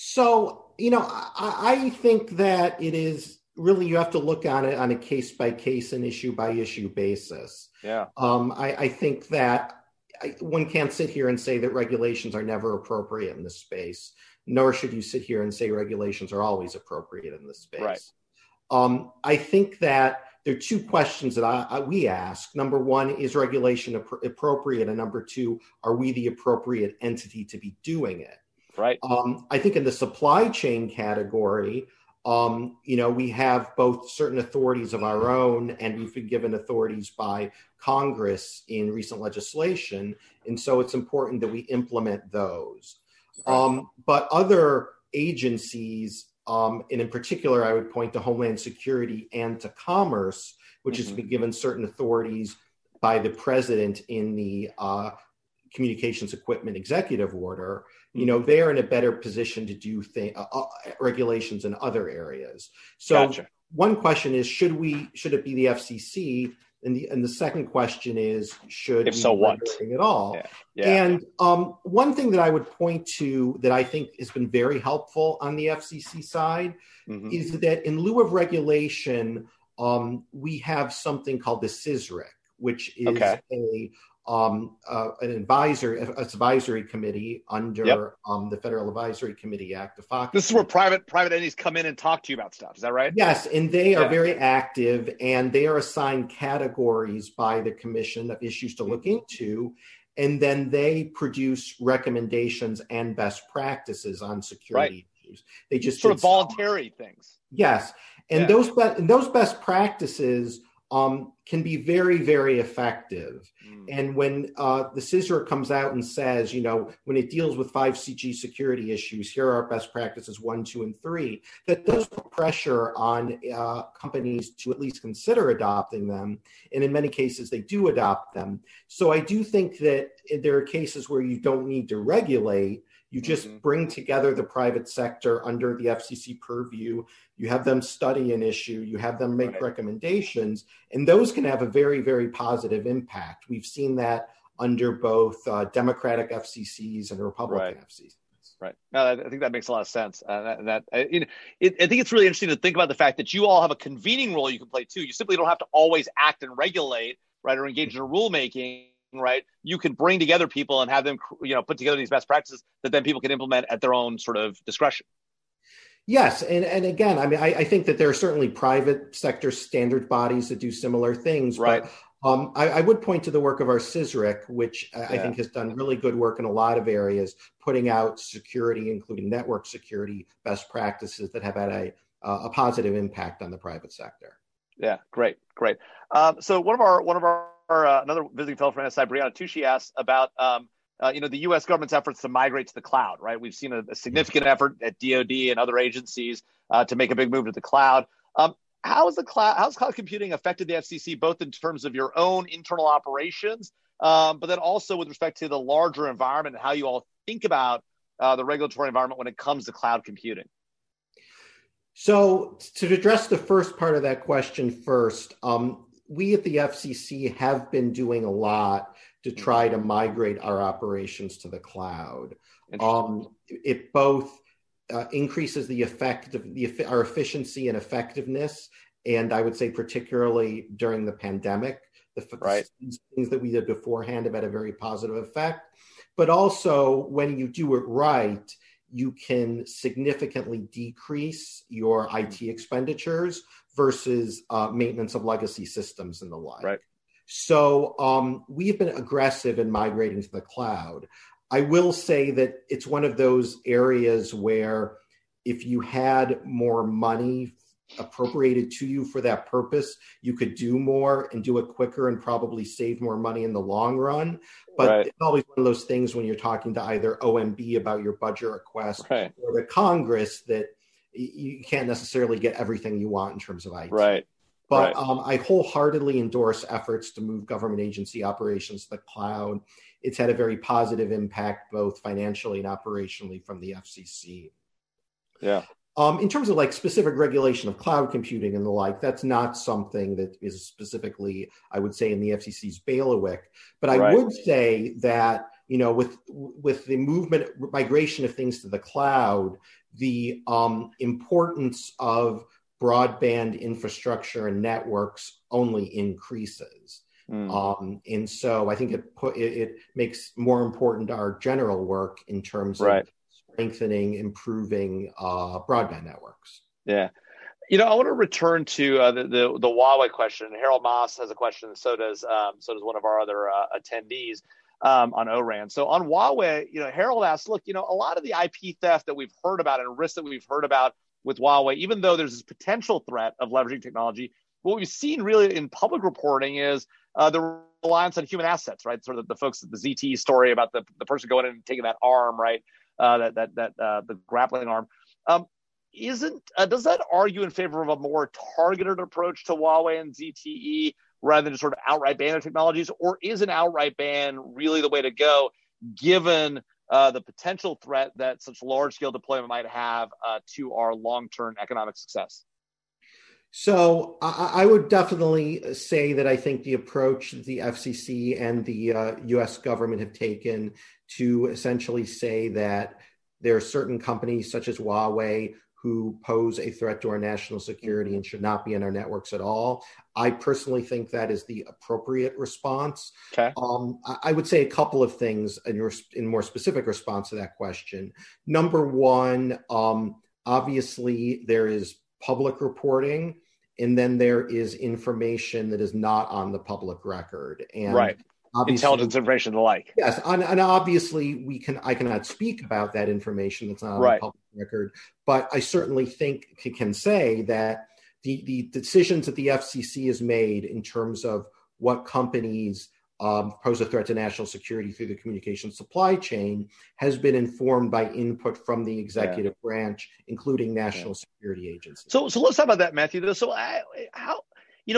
So, you know, I think that it is, really, you have to look on it on a case-by-case and issue-by-issue basis. Yeah. I think that one can't sit here and say that regulations are never appropriate in this space, nor should you sit here and say regulations are always appropriate in this space. Right. I think that there are two questions that we ask. Number one, is regulation appropriate? And number two, are we the appropriate entity to be doing it? Right. I think in the supply chain category, you know, we have both certain authorities of our own, and we've been given authorities by Congress in recent legislation. And so it's important that we implement those. But other agencies, and in particular, I would point to Homeland Security and to Commerce, which has been given certain authorities by the president in the Communications Equipment Executive Order. You know, they're in a better position to do regulations in other areas. So one question is, should it be the FCC? And the second question is, should we do anything at all? Yeah. Yeah. And one thing that I would point to that I think has been very helpful on the FCC side is that in lieu of regulation, we have something called the CISRIC, which is an advisory committee under the Federal Advisory Committee Act of FACA. This is where private entities come in and talk to you about stuff. Is that right? Yes, and they are very active, and they are assigned categories by the commission of issues to look into, and then they produce recommendations and best practices on security issues. They just sort of voluntary things. Yes, and those best practices can be very, very effective. And when the CISR comes out and says, you know, when it deals with 5G security issues, here are best practices 1, 2, and 3, that does put pressure on companies to at least consider adopting them. And in many cases, they do adopt them. So I do think that there are cases where you don't need to regulate. You just bring together the private sector under the FCC purview. You have them study an issue. You have them make recommendations. And those can have a very, very positive impact. We've seen that under both Democratic FCCs and Republican FCCs. Right. No, I think that makes a lot of sense. I think it's really interesting to think about the fact that you all have a convening role you can play, too. You simply don't have to always act and regulate, right, or engage in rulemaking. Right, you can bring together people and have them, you know, put together these best practices that then people can implement at their own sort of discretion. Yes, and again, I mean, I think that there are certainly private sector standard bodies that do similar things. Right. But I would point to the work of our CISRIC, which I think has done really good work in a lot of areas, putting out security, including network security, best practices that have had a positive impact on the private sector. Yeah, great. So one of our another visiting fellow from NSI, Brianna Tucci, asked about, the U.S. government's efforts to migrate to the cloud, right? We've seen a significant effort at DOD and other agencies to make a big move to the cloud. How's cloud computing affected the FCC, both in terms of your own internal operations, but then also with respect to the larger environment and how you all think about the regulatory environment when it comes to cloud computing? So to address the first part of that question first, we at the FCC have been doing a lot to try to migrate our operations to the cloud. It both increases our efficiency and effectiveness, and I would say particularly during the pandemic, things that we did beforehand have had a very positive effect. But also, when you do it right, you can significantly decrease your IT expenditures versus maintenance of legacy systems and the like. Right. So we've been aggressive in migrating to the cloud. I will say that it's one of those areas where if you had more money appropriated to you for that purpose, you could do more and do it quicker and probably save more money in the long run. But it's always one of those things when you're talking to either OMB about your budget request or the Congress that you can't necessarily get everything you want in terms of IT. Right. But I wholeheartedly endorse efforts to move government agency operations to the cloud. It's had a very positive impact, both financially and operationally, from the FCC. Yeah. In terms of like specific regulation of cloud computing and the like, that's not something that is specifically, I would say, in the FCC's bailiwick. But I would say that, you know, with the migration of things to the cloud, the importance of broadband infrastructure and networks only increases. And so I think it makes more important our general work in terms of strengthening, improving broadband networks. Yeah. You know, I want to return to the Huawei question. Harold Moss has a question, and so does one of our other attendees on ORAN. So on Huawei, you know, Harold asks, look, you know, a lot of the IP theft that we've heard about and risks that we've heard about with Huawei, even though there's this potential threat of leveraging technology, what we've seen really in public reporting is the reliance on human assets, right? Sort of the folks at the ZTE story about the person going in and taking that arm, right? The grappling arm. Does that argue in favor of a more targeted approach to Huawei and ZTE rather than just sort of outright ban of technologies, or is an outright ban really the way to go given the potential threat that such large-scale deployment might have to our long-term economic success? So I would definitely say that I think the approach the FCC and the U.S. government have taken to essentially say that there are certain companies such as Huawei who pose a threat to our national security and should not be in our networks at all. I personally think that is the appropriate response. Okay. I would say a couple of things in more specific response to that question. Number one, obviously there is public reporting, and then there is information that is not on the public record. And right. Intelligence information alike. Yes, and obviously I cannot speak about that information that's not on the public record, but I certainly think can say that the decisions that the FCC has made in terms of what companies pose a threat to national security through the communication supply chain has been informed by input from the executive branch, including national security agencies. So let's talk about that, Matthew. So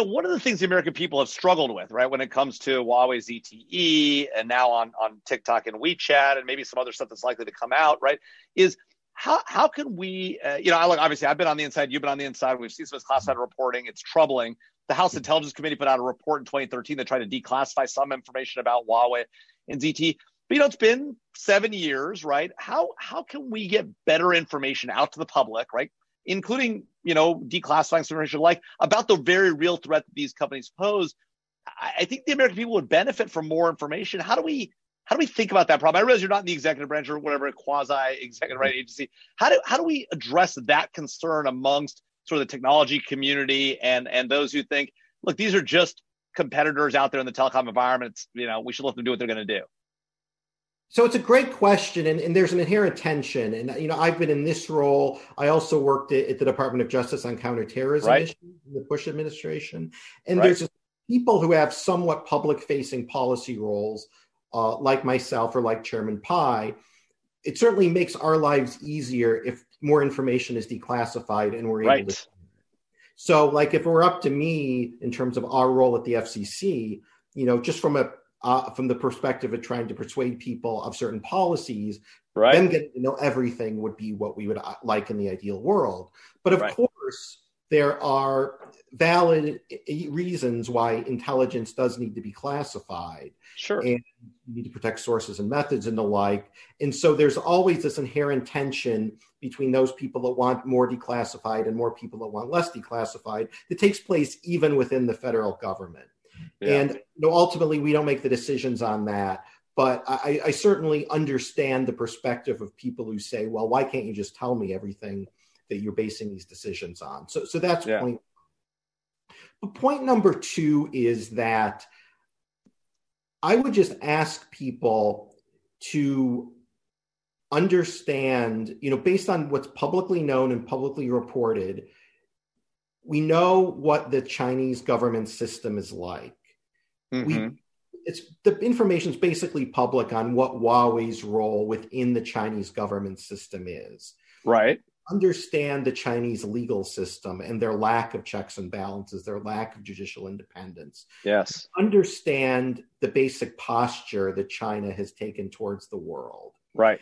one of the things the American people have struggled with, right, when it comes to Huawei ZTE and now on TikTok and WeChat and maybe some other stuff that's likely to come out, right, is how can we, obviously I've been on the inside, you've been on the inside, we've seen some of this classified reporting, it's troubling. The House Intelligence Committee put out a report in 2013 that tried to declassify some information about Huawei and ZTE. But, it's been 7 years, right? How can we get better information out to the public, right? Including, declassifying some information about the very real threat that these companies pose. I think the American people would benefit from more information. How do we think about that problem? I realize you're not in the executive branch or whatever, a quasi-executive right agency. How do we address that concern amongst sort of the technology community and those who think, look, these are just competitors out there in the telecom environment. We should let them do what they're going to do. So it's a great question, and there's an inherent tension. And, I've been in this role. I also worked at the Department of Justice on counterterrorism issues in the Bush administration. And there's people who have somewhat public-facing policy roles, like myself or like Chairman Pai. It certainly makes our lives easier if more information is declassified and we're able to. So, if it were up to me in terms of our role at the FCC, just from the perspective of trying to persuade people of certain policies, them getting to know everything would be what we would like in the ideal world. But of course, there are valid reasons why intelligence does need to be classified. Sure. And you need to protect sources and methods and the like. And so there's always this inherent tension between those people that want more declassified and more people that want less declassified that takes place even within the federal government. Yeah. And ultimately, we don't make the decisions on that. But I certainly understand the perspective of people who say, well, why can't you just tell me everything that you're basing these decisions on? So that's point one. But point number two is that I would just ask people to understand, based on what's publicly known and publicly reported, we know what the Chinese government system is like. Mm-hmm. The information is basically public on what Huawei's role within the Chinese government system is. Right. Understand the Chinese legal system and their lack of checks and balances, their lack of judicial independence. Yes. Understand the basic posture that China has taken towards the world. Right.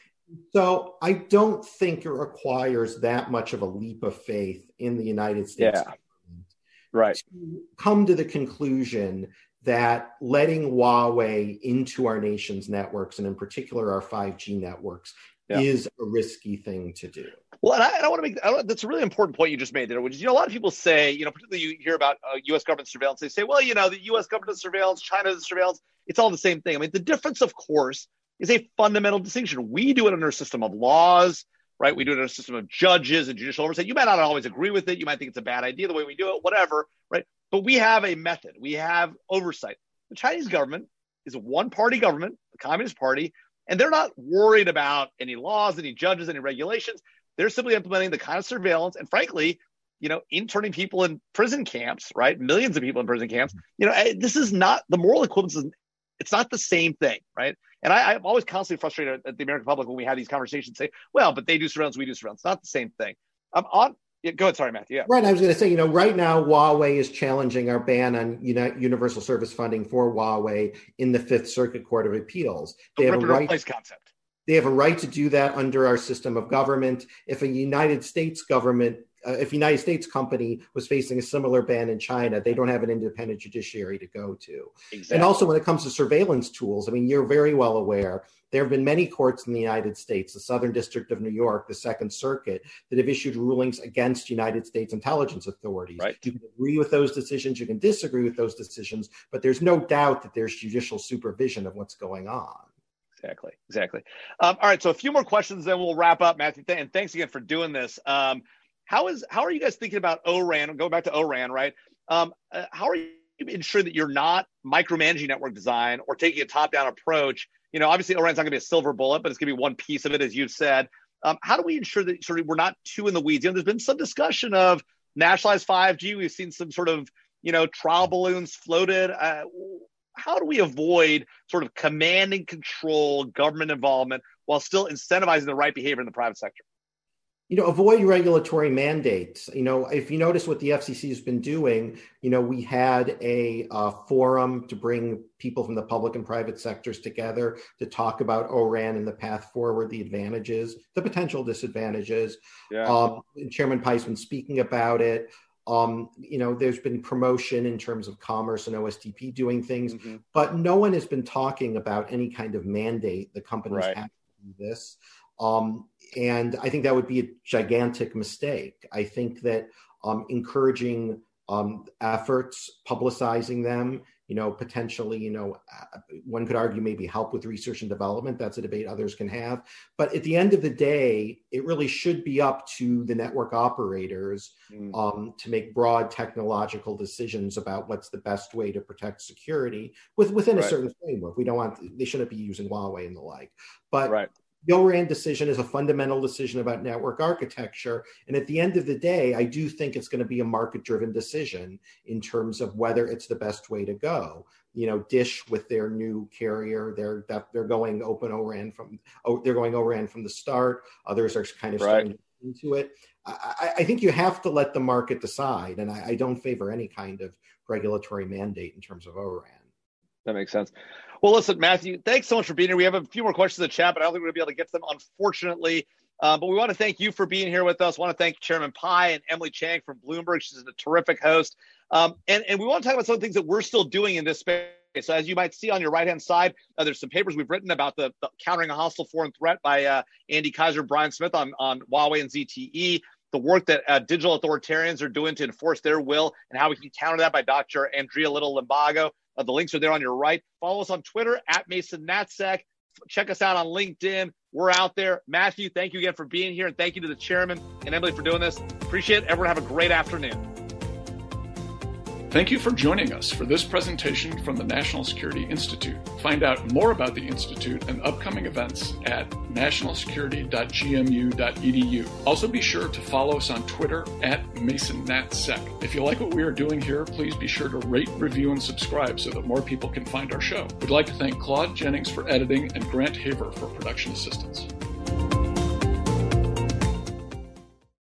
So I don't think it requires that much of a leap of faith in the United States to come to the conclusion that letting Huawei into our nation's networks, and in particular our 5G networks, is a risky thing to do. Well, and I want to that's a really important point you just made there, which is, a lot of people say, particularly you hear about U.S. government surveillance, they say, well, the U.S. government surveillance, China surveillance, it's all the same thing. I mean, the difference, of course, is a fundamental distinction. We do it under a system of laws, right? We do it under a system of judges and judicial oversight. You might not always agree with it. You might think it's a bad idea the way we do it, whatever, right? But we have a method. We have oversight. The Chinese government is a one-party government, the Communist Party, and they're not worried about any laws, any judges, any regulations. They're simply implementing the kind of surveillance and, frankly, interning people in prison camps, right? Millions of people in prison camps. This is not the moral equivalence. It's not the same thing, right? And I'm always constantly frustrated at the American public when we have these conversations, say, well, but they do surveillance, we do surveillance. It's not the same thing. Go ahead, sorry, Matthew. Yeah. Right, I was going to say, right now Huawei is challenging our ban on universal service funding for Huawei in the Fifth Circuit Court of Appeals. They have a right concept. They have a right to do that under our system of government. If a United States government if a United States company was facing a similar ban in China, they don't have an independent judiciary to go to. Exactly. And also when it comes to surveillance tools, I mean, you're very well aware, there have been many courts in the United States, the Southern District of New York, the Second Circuit, that have issued rulings against United States intelligence authorities. Right. You can agree with those decisions, you can disagree with those decisions, but there's no doubt that there's judicial supervision of what's going on. Exactly, exactly. All right, so a few more questions, then we'll wrap up, Matthew. And thanks again for doing this. How are you guys thinking about ORAN? Go back to ORAN, right? How are you ensuring that you're not micromanaging network design or taking a top-down approach? You know, obviously ORAN's not going to be a silver bullet, but it's going to be one piece of it, as you've said. How do we ensure that sort of we're not too in the weeds? You know, there's been some discussion of nationalized 5G. We've seen some sort of, you know, trial balloons floated. How do we avoid sort of command and control government involvement while still incentivizing the right behavior in the private sector? You know, avoid regulatory mandates. You know, if you notice what the FCC has been doing, you know, we had a forum to bring people from the public and private sectors together to talk about ORAN and the path forward, the advantages, the potential disadvantages. Yeah. Chairman Pai's been speaking about it. You know, there's been promotion in terms of commerce and OSTP doing things, mm-hmm. but no one has been talking about any kind of mandate the companies right. have to do this. And I think that would be a gigantic mistake. I think that encouraging efforts, publicizing them, you know, potentially, you know, one could argue maybe help with research and development. That's a debate others can have. But at the end of the day, it really should be up to the network operators to make broad technological decisions about what's the best way to protect security within right. a certain framework. We don't want, they shouldn't be using Huawei and the like. But right. the ORAN decision is a fundamental decision about network architecture. And at the end of the day, I do think it's going to be a market-driven decision in terms of whether it's the best way to go. You know, Dish with their new carrier, they're going open ORAN from the start. Others are kind of starting right. into it. I think you have to let the market decide. And I don't favor any kind of regulatory mandate in terms of ORAN. That makes sense. Well, listen, Matthew, thanks so much for being here. We have a few more questions in the chat, but I don't think we're going to be able to get to them, unfortunately. But we want to thank you for being here with us. I want to thank Chairman Pai and Emily Chang from Bloomberg. She's a terrific host. And we want to talk about some of the things that we're still doing in this space. So as you might see on your right-hand side, there's some papers we've written about the Countering a Hostile Foreign Threat by Andy Kaiser, Brian Smith on Huawei and ZTE, the work that digital authoritarians are doing to enforce their will and how we can counter that by Dr. Andrea Little-Limbago. The links are there on your right. Follow us on Twitter @MasonNatSec. Check us out on LinkedIn. We're out there. Matthew, thank you again for being here. And thank you to the chairman and Emily for doing this. Appreciate it. Everyone have a great afternoon. Thank you for joining us for this presentation from the National Security Institute. Find out more about the Institute and upcoming events at nationalsecurity.gmu.edu. Also be sure to follow us on Twitter @MasonNatSec. If you like what we are doing here, please be sure to rate, review, and subscribe so that more people can find our show. We'd like to thank Claude Jennings for editing and Grant Haver for production assistance.